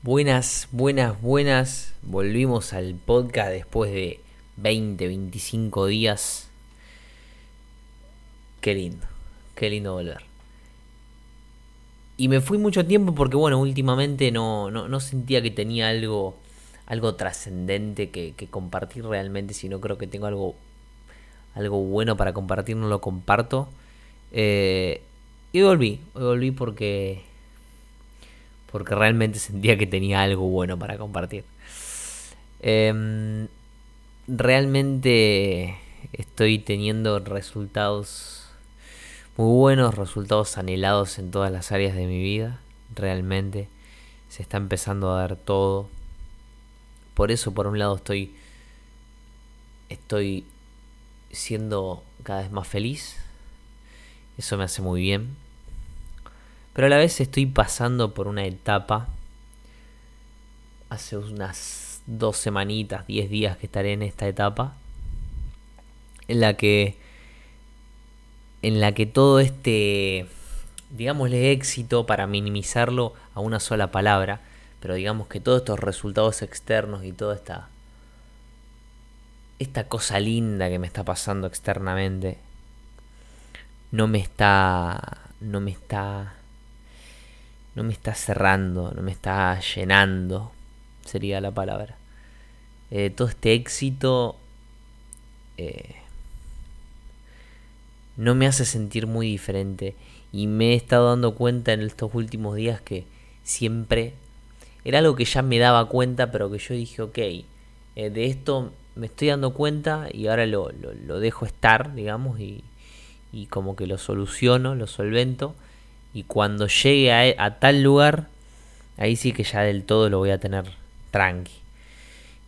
Buenas. Volvimos al podcast después de 20, 25 días. Qué lindo volver. Y me fui mucho tiempo porque, bueno, últimamente no sentía que tenía algo trascendente que compartir realmente. Si no creo que tengo algo bueno para compartir, no lo comparto. Y hoy volví porque realmente sentía que tenía algo bueno para compartir. Realmente estoy teniendo resultados muy buenos, resultados anhelados en todas las áreas de mi vida. Realmente se está empezando a dar todo. Por eso, por un lado, estoy siendo cada vez más feliz. Eso me hace muy bien. Pero a la vez estoy pasando por una etapa. Hace unas 2 semanitas, 10 días que estaré en esta etapa, en la que todo este, digámosle, éxito, para minimizarlo a una sola palabra, pero digamos que todos estos resultados externos y toda esta cosa linda que me está pasando externamente no me está cerrando, no me está llenando, sería la palabra. Todo este éxito no me hace sentir muy diferente. Y me he estado dando cuenta en estos últimos días que siempre era algo que ya me daba cuenta, pero que yo dije, ok, de esto me estoy dando cuenta y ahora lo dejo estar, digamos, y como que lo soluciono, lo solvento. Y cuando llegue a tal lugar, ahí sí que ya del todo lo voy a tener tranqui.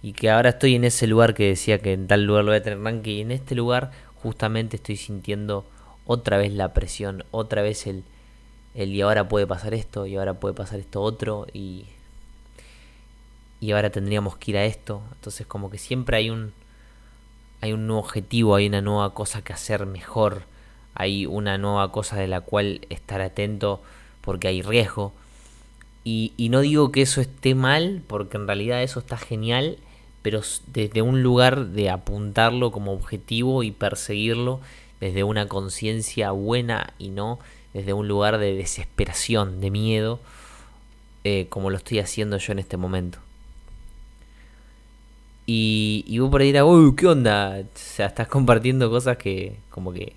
Y que ahora estoy en ese lugar que decía que en tal lugar lo voy a tener tranqui. Y en este lugar justamente estoy sintiendo otra vez la presión. Otra vez el y ahora puede pasar esto, y ahora puede pasar esto otro. Y ahora tendríamos que ir a esto. Entonces como que siempre hay un nuevo objetivo, hay una nueva cosa que hacer mejor. Hay una nueva cosa de la cual estar atento porque hay riesgo. Y no digo que eso esté mal, porque en realidad eso está genial, pero desde un lugar de apuntarlo como objetivo y perseguirlo desde una conciencia buena y no desde un lugar de desesperación, de miedo, como lo estoy haciendo yo en este momento. Y vos por ahí dirás, uy, ¿qué onda? O sea, estás compartiendo cosas que como que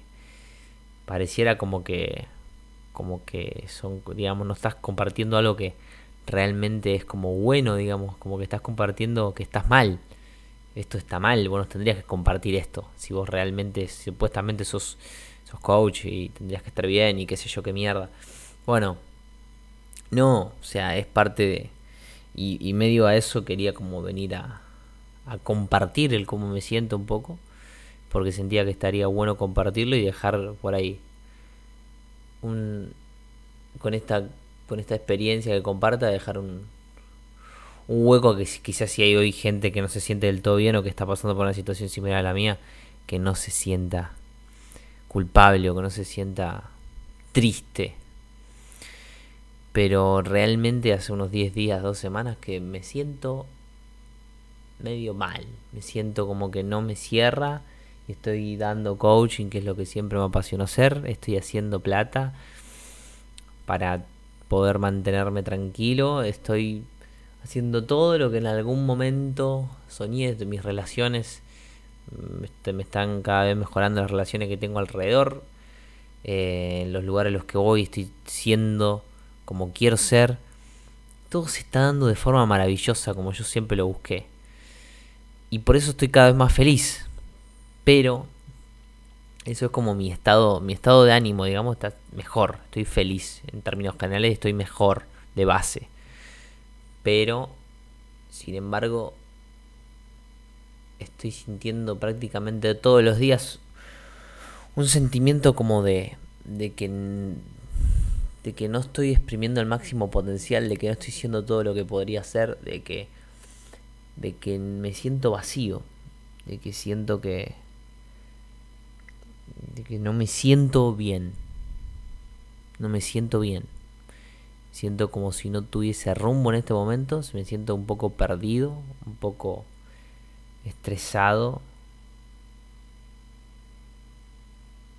pareciera como que son, digamos, no estás compartiendo algo que realmente es como bueno, digamos, como que estás compartiendo que estás mal. Esto está mal, vos no tendrías que compartir esto. Si vos realmente, supuestamente sos coach y tendrías que estar bien y qué sé yo, qué mierda. Bueno, no, o sea, es parte de... Y medio a eso quería como venir a compartir el cómo me siento un poco, porque sentía que estaría bueno compartirlo y dejar por ahí con esta experiencia que comparta, dejar un hueco que quizás si hay hoy gente que no se siente del todo bien o que está pasando por una situación similar a la mía, que no se sienta culpable o que no se sienta triste. Pero realmente hace unos 10 días, 2 semanas que me siento medio mal, me siento como que no me cierra. Estoy dando coaching, que es lo que siempre me apasionó hacer. Estoy haciendo plata para poder mantenerme tranquilo. Estoy haciendo todo lo que en algún momento soñé. Mis relaciones me están cada vez mejorando, las relaciones que tengo alrededor. En los lugares a los que voy estoy siendo como quiero ser. Todo se está dando de forma maravillosa, como yo siempre lo busqué. Y por eso estoy cada vez más feliz. Pero eso es como mi estado de ánimo, digamos, está mejor. Estoy feliz, en términos generales estoy mejor de base. Pero, sin embargo, estoy sintiendo prácticamente todos los días un sentimiento como de que no estoy exprimiendo el máximo potencial, de que no estoy siendo todo lo que podría hacer, de que me siento vacío, de que siento que... de que no me siento bien. Siento como si no tuviese rumbo en este momento. Me siento un poco perdido, un poco estresado.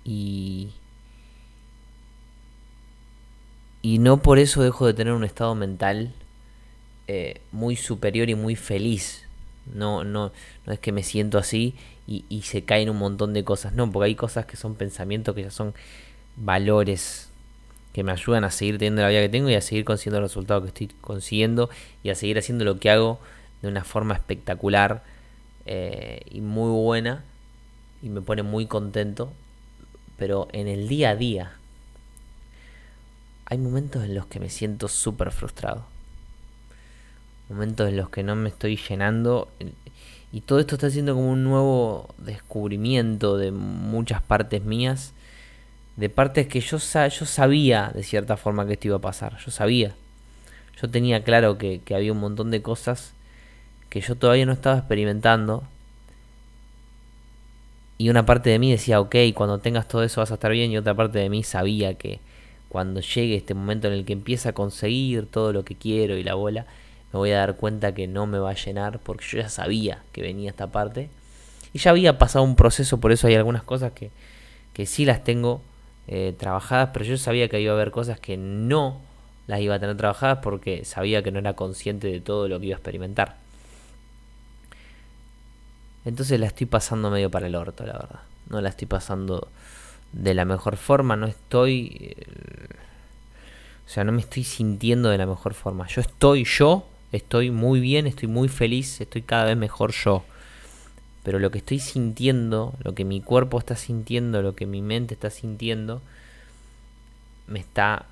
Y no por eso dejo de tener un estado mental muy superior y muy feliz. No es que me siento así y se caen un montón de cosas. No, porque hay cosas que son pensamientos que ya son valores que me ayudan a seguir teniendo la vida que tengo y a seguir consiguiendo los resultados que estoy consiguiendo y a seguir haciendo lo que hago de una forma espectacular y muy buena, y me pone muy contento. Pero en el día a día hay momentos en los que me siento súper frustrado, momentos en los que no me estoy llenando, y todo esto está siendo como un nuevo descubrimiento de muchas partes mías. De partes que yo sabía de cierta forma que esto iba a pasar. Yo sabía. Yo tenía claro que había un montón de cosas que yo todavía no estaba experimentando. Y una parte de mí decía, ok, cuando tengas todo eso vas a estar bien. Y otra parte de mí sabía que cuando llegue este momento en el que empiece a conseguir todo lo que quiero y la bola, me voy a dar cuenta que no me va a llenar, porque yo ya sabía que venía esta parte. Y ya había pasado un proceso, por eso hay algunas cosas que sí las tengo trabajadas, pero yo sabía que iba a haber cosas que no las iba a tener trabajadas porque sabía que no era consciente de todo lo que iba a experimentar. Entonces la estoy pasando medio para el orto, la verdad. No la estoy pasando de la mejor forma, no estoy... O sea, no me estoy sintiendo de la mejor forma. Yo estoy muy bien, estoy muy feliz, estoy cada vez mejor yo. Pero lo que estoy sintiendo, lo que mi cuerpo está sintiendo, lo que mi mente está sintiendo, me está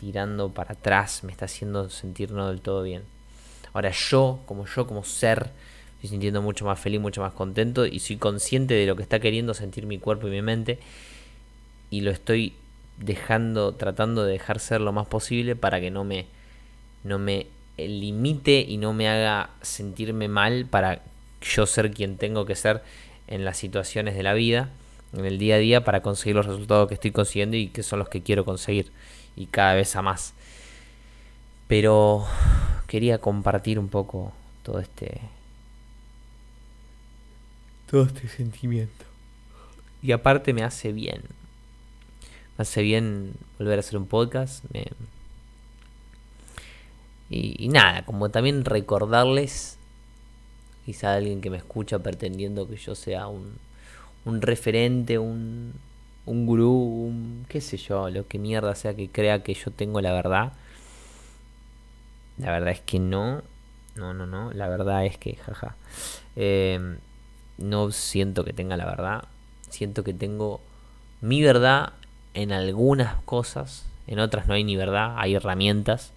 tirando para atrás, me está haciendo sentir no del todo bien. Ahora yo como ser, estoy sintiendo mucho más feliz, mucho más contento, y soy consciente de lo que está queriendo sentir mi cuerpo y mi mente, y lo estoy tratando de dejar ser lo más posible para que no me limite y no me haga sentirme mal para yo ser quien tengo que ser en las situaciones de la vida, en el día a día, para conseguir los resultados que estoy consiguiendo y que son los que quiero conseguir, y cada vez a más. Pero quería compartir un poco todo este sentimiento, y aparte me hace bien volver a hacer un podcast, y nada, como también recordarles, quizá alguien que me escucha pretendiendo que yo sea un referente, un gurú, un qué sé yo, lo que mierda sea que crea que yo tengo la verdad. La verdad es que no. La verdad es que, jaja. No siento que tenga la verdad. Siento que tengo mi verdad en algunas cosas. En otras no hay ni verdad, hay herramientas.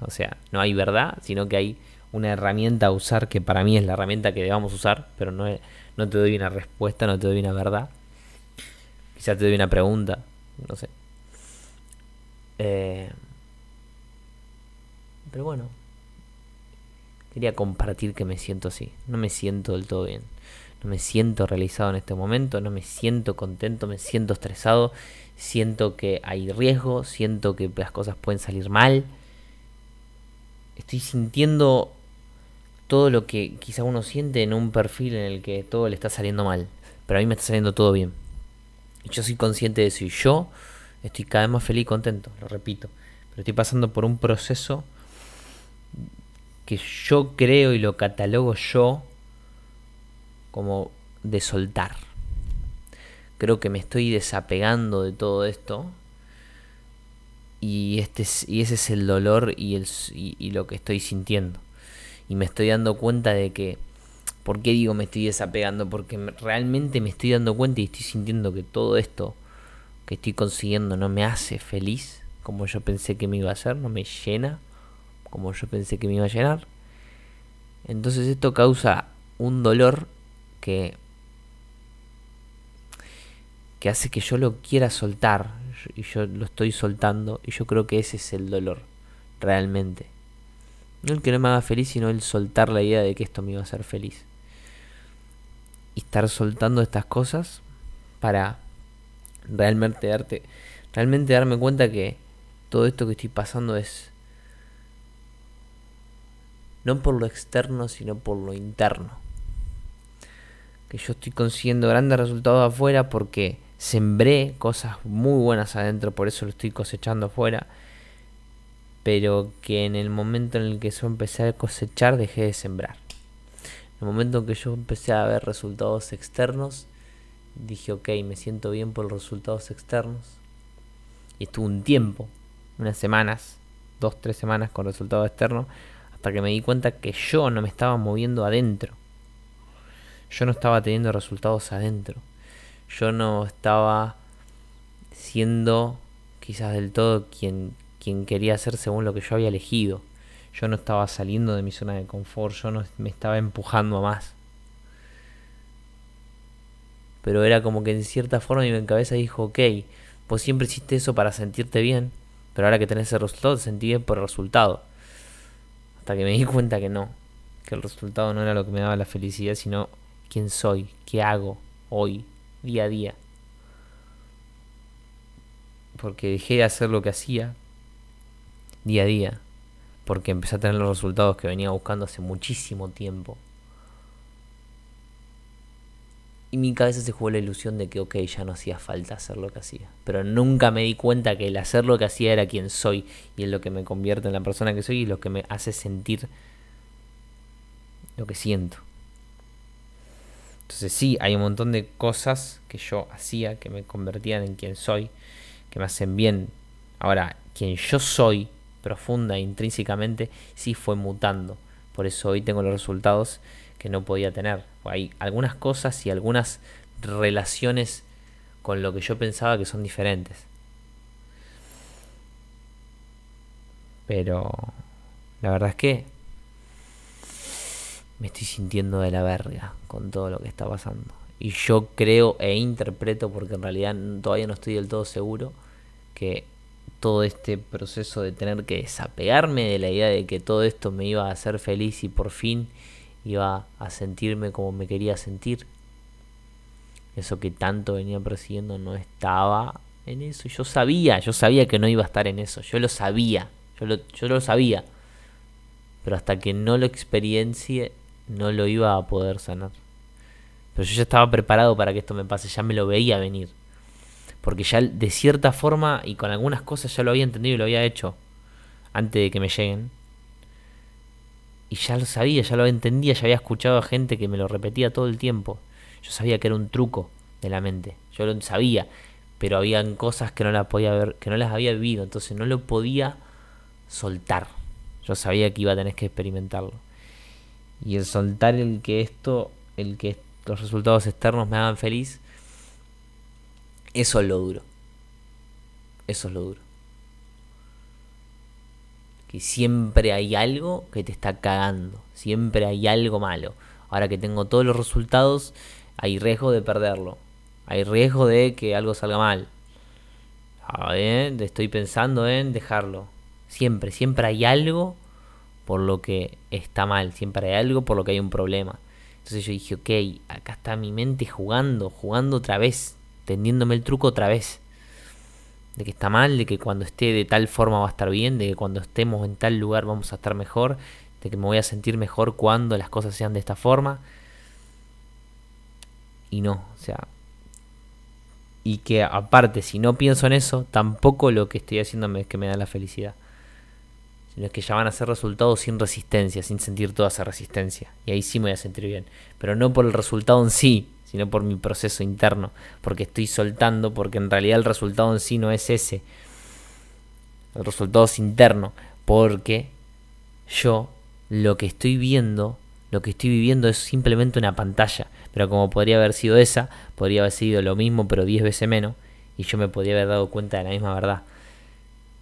O sea, no hay verdad, sino que hay una herramienta a usar, que para mí es la herramienta que debamos usar, pero no te doy una respuesta, no te doy una verdad. Quizás te doy una pregunta, no sé. Pero bueno, quería compartir que me siento así. No me siento del todo bien. No me siento realizado en este momento, no me siento contento, me siento estresado. Siento que hay riesgo, siento que las cosas pueden salir mal. Estoy sintiendo todo lo que quizá uno siente en un perfil en el que todo le está saliendo mal, pero a mí me está saliendo todo bien. Y yo soy consciente de eso, y yo estoy cada vez más feliz y contento, lo repito. Pero estoy pasando por un proceso que yo creo y lo catalogo yo como de soltar. Creo que me estoy desapegando de todo esto. Y ese es el dolor y lo que estoy sintiendo. Y me estoy dando cuenta de que... ¿Por qué digo me estoy desapegando? Porque realmente me estoy dando cuenta y estoy sintiendo que todo esto que estoy consiguiendo no me hace feliz como yo pensé que me iba a hacer. No me llena como yo pensé que me iba a llenar. Entonces esto causa un dolor que hace que yo lo quiera soltar, y yo lo estoy soltando, y yo creo que ese es el dolor realmente, no el que no me haga feliz, sino el soltar la idea de que esto me iba a hacer feliz, y estar soltando estas cosas para realmente darme cuenta que todo esto que estoy pasando es no por lo externo, sino por lo interno. Que yo estoy consiguiendo grandes resultados afuera porque sembré cosas muy buenas adentro, por eso lo estoy cosechando afuera. Pero que en el momento en el que yo empecé a cosechar, dejé de sembrar. En el momento en que yo empecé a ver resultados externos, dije, ok, me siento bien por los resultados externos. Y estuve un tiempo, unas semanas, 2-3 semanas con resultados externos, hasta que me di cuenta que yo no me estaba moviendo adentro. Yo no estaba teniendo resultados adentro. Yo no estaba siendo quizás del todo quien quería ser según lo que yo había elegido. Yo no estaba saliendo de mi zona de confort, yo no me estaba empujando a más. Pero era como que en cierta forma mi cabeza dijo, ok, vos siempre hiciste eso para sentirte bien, pero ahora que tenés el resultado te sentí bien por el resultado. Hasta que me di cuenta que no, que el resultado no era lo que me daba la felicidad, sino quién soy, qué hago hoy, día a día. Porque dejé de hacer lo que hacía día a día, porque empecé a tener los resultados que venía buscando hace muchísimo tiempo. Y mi cabeza se jugó la ilusión de que, ok, ya no hacía falta hacer lo que hacía. Pero nunca me di cuenta que el hacer lo que hacía era quien soy. Y es lo que me convierte en la persona que soy y lo que me hace sentir lo que siento. Entonces sí, hay un montón de cosas que yo hacía que me convertían en quien soy, que me hacen bien. Ahora, quien yo soy, profunda e intrínsecamente, sí fue mutando. Por eso hoy tengo los resultados que no podía tener. Hay algunas cosas y algunas relaciones con lo que yo pensaba que son diferentes. Pero la verdad es que me estoy sintiendo de la verga con todo lo que está pasando. Y yo creo e interpreto, porque en realidad todavía no estoy del todo seguro, que todo este proceso de tener que desapegarme de la idea de que todo esto me iba a hacer feliz y por fin iba a sentirme como me quería sentir. Eso que tanto venía persiguiendo no estaba en eso. Yo sabía que no iba a estar en eso. Yo lo sabía. Pero hasta que no lo experiencie, no lo iba a poder sanar. Pero yo ya estaba preparado para que esto me pase. Ya me lo veía venir. Porque ya de cierta forma y con algunas cosas ya lo había entendido y lo había hecho antes de que me lleguen. Y ya lo sabía, ya lo entendía, ya había escuchado a gente que me lo repetía todo el tiempo. Yo sabía que era un truco de la mente, yo lo sabía, pero habían cosas que no las podía ver, que no las había vivido, entonces no lo podía soltar. Yo sabía que iba a tener que experimentarlo. Y el soltar el que los resultados externos me hagan feliz, eso es lo duro. Que siempre hay algo que te está cagando. Siempre hay algo malo. Ahora que tengo todos los resultados, hay riesgo de perderlo. Hay riesgo de que algo salga mal. Estoy pensando en dejarlo. Siempre hay algo por lo que está mal. Siempre hay algo por lo que hay un problema. Entonces yo dije, ok, acá está mi mente jugando otra vez. Tendiéndome el truco otra vez. De que está mal, de que cuando esté de tal forma va a estar bien, de que cuando estemos en tal lugar vamos a estar mejor, de que me voy a sentir mejor cuando las cosas sean de esta forma. Y no, o sea... Y que aparte, si no pienso en eso, tampoco lo que estoy haciendo es que me da la felicidad. Sino es que ya van a ser resultados sin resistencia, sin sentir toda esa resistencia. Y ahí sí me voy a sentir bien. Pero no por el resultado en sí, sino por mi proceso interno, porque estoy soltando, porque en realidad el resultado en sí no es ese. El resultado es interno, porque yo lo que estoy viviendo es simplemente una pantalla, pero como podría haber sido esa, podría haber sido lo mismo pero 10 veces menos, y yo me podría haber dado cuenta de la misma verdad,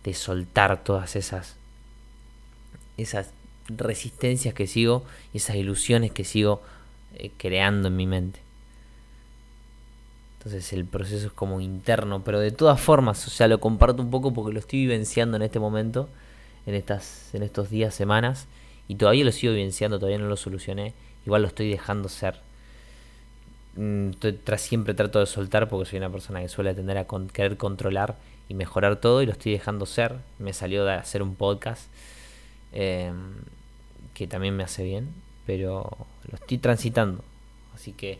de soltar todas esas resistencias que sigo, esas ilusiones que sigo creando en mi mente. Entonces el proceso es como interno, pero de todas formas, o sea, lo comparto un poco porque lo estoy vivenciando en este momento, en estos días, semanas, y todavía lo sigo vivenciando, todavía no lo solucioné, igual lo estoy dejando ser. Siempre trato de soltar porque soy una persona que suele tender a querer controlar y mejorar todo, y lo estoy dejando ser. Me salió de hacer un podcast que también me hace bien, pero lo estoy transitando, así que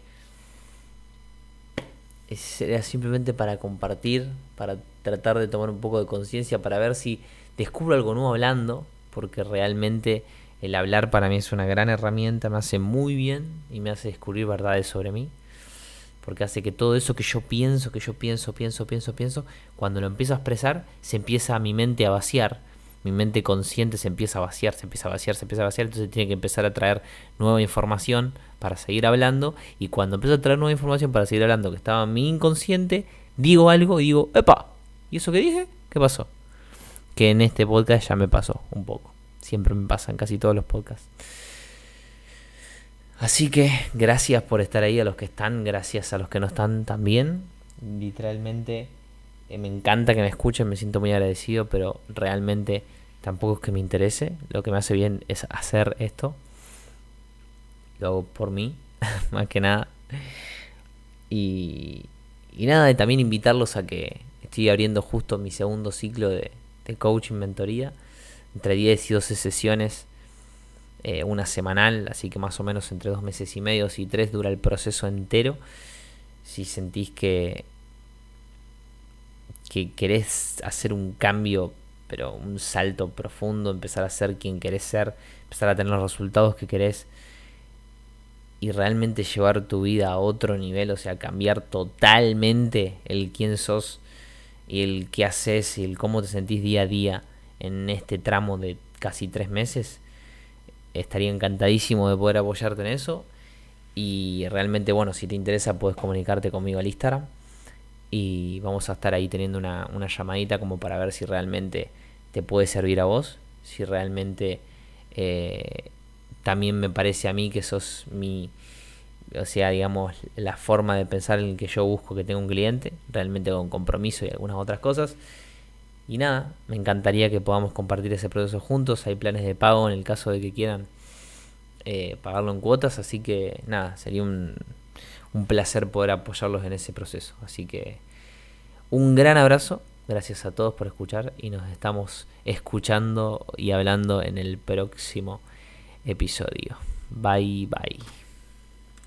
era simplemente para compartir, para tratar de tomar un poco de conciencia, para ver si descubro algo nuevo hablando, porque realmente el hablar para mí es una gran herramienta, me hace muy bien y me hace descubrir verdades sobre mí, porque hace que todo eso que yo pienso, cuando lo empiezo a expresar, se empieza mi mente a vaciar, mi mente consciente se empieza a vaciar, entonces tiene que empezar a traer nueva información para seguir hablando, y cuando empiezo a traer nueva información para seguir hablando, que estaba mi inconsciente, digo algo y digo, ¡epa! ¿Y eso que dije? ¿Qué pasó? Que en este podcast ya me pasó un poco, siempre me pasan casi todos los podcasts. Así que gracias por estar ahí a los que están, gracias a los que no están también. Literalmente me encanta que me escuchen, me siento muy agradecido, pero realmente tampoco es que me interese. Lo que me hace bien es hacer esto. Lo hago por mí, más que nada. Y nada, y también invitarlos a que estoy abriendo justo mi segundo ciclo de coaching, mentoría, entre 10 y 12 sesiones. Una semanal, así que más o menos entre 2 meses y medio y 3 dura el proceso entero. Si sentís que querés hacer un cambio, pero un salto profundo, empezar a ser quien querés ser, empezar a tener los resultados que querés y realmente llevar tu vida a otro nivel, o sea, cambiar totalmente el quién sos y el qué haces y el cómo te sentís día a día en este tramo de casi 3 meses, estaría encantadísimo de poder apoyarte en eso. Y realmente, bueno, si te interesa puedes comunicarte conmigo al Instagram y vamos a estar ahí teniendo una llamadita como para ver si realmente te puede servir a vos, si realmente también me parece a mí que sos o sea, digamos, la forma de pensar en la que yo busco que tenga un cliente, realmente con compromiso y algunas otras cosas. Y nada, me encantaría que podamos compartir ese proceso juntos. Hay planes de pago en el caso de que quieran pagarlo en cuotas. Así que nada, sería un placer poder apoyarlos en ese proceso. Así que un gran abrazo. Gracias a todos por escuchar. Y nos estamos escuchando y hablando en el próximo episodio. Bye, bye.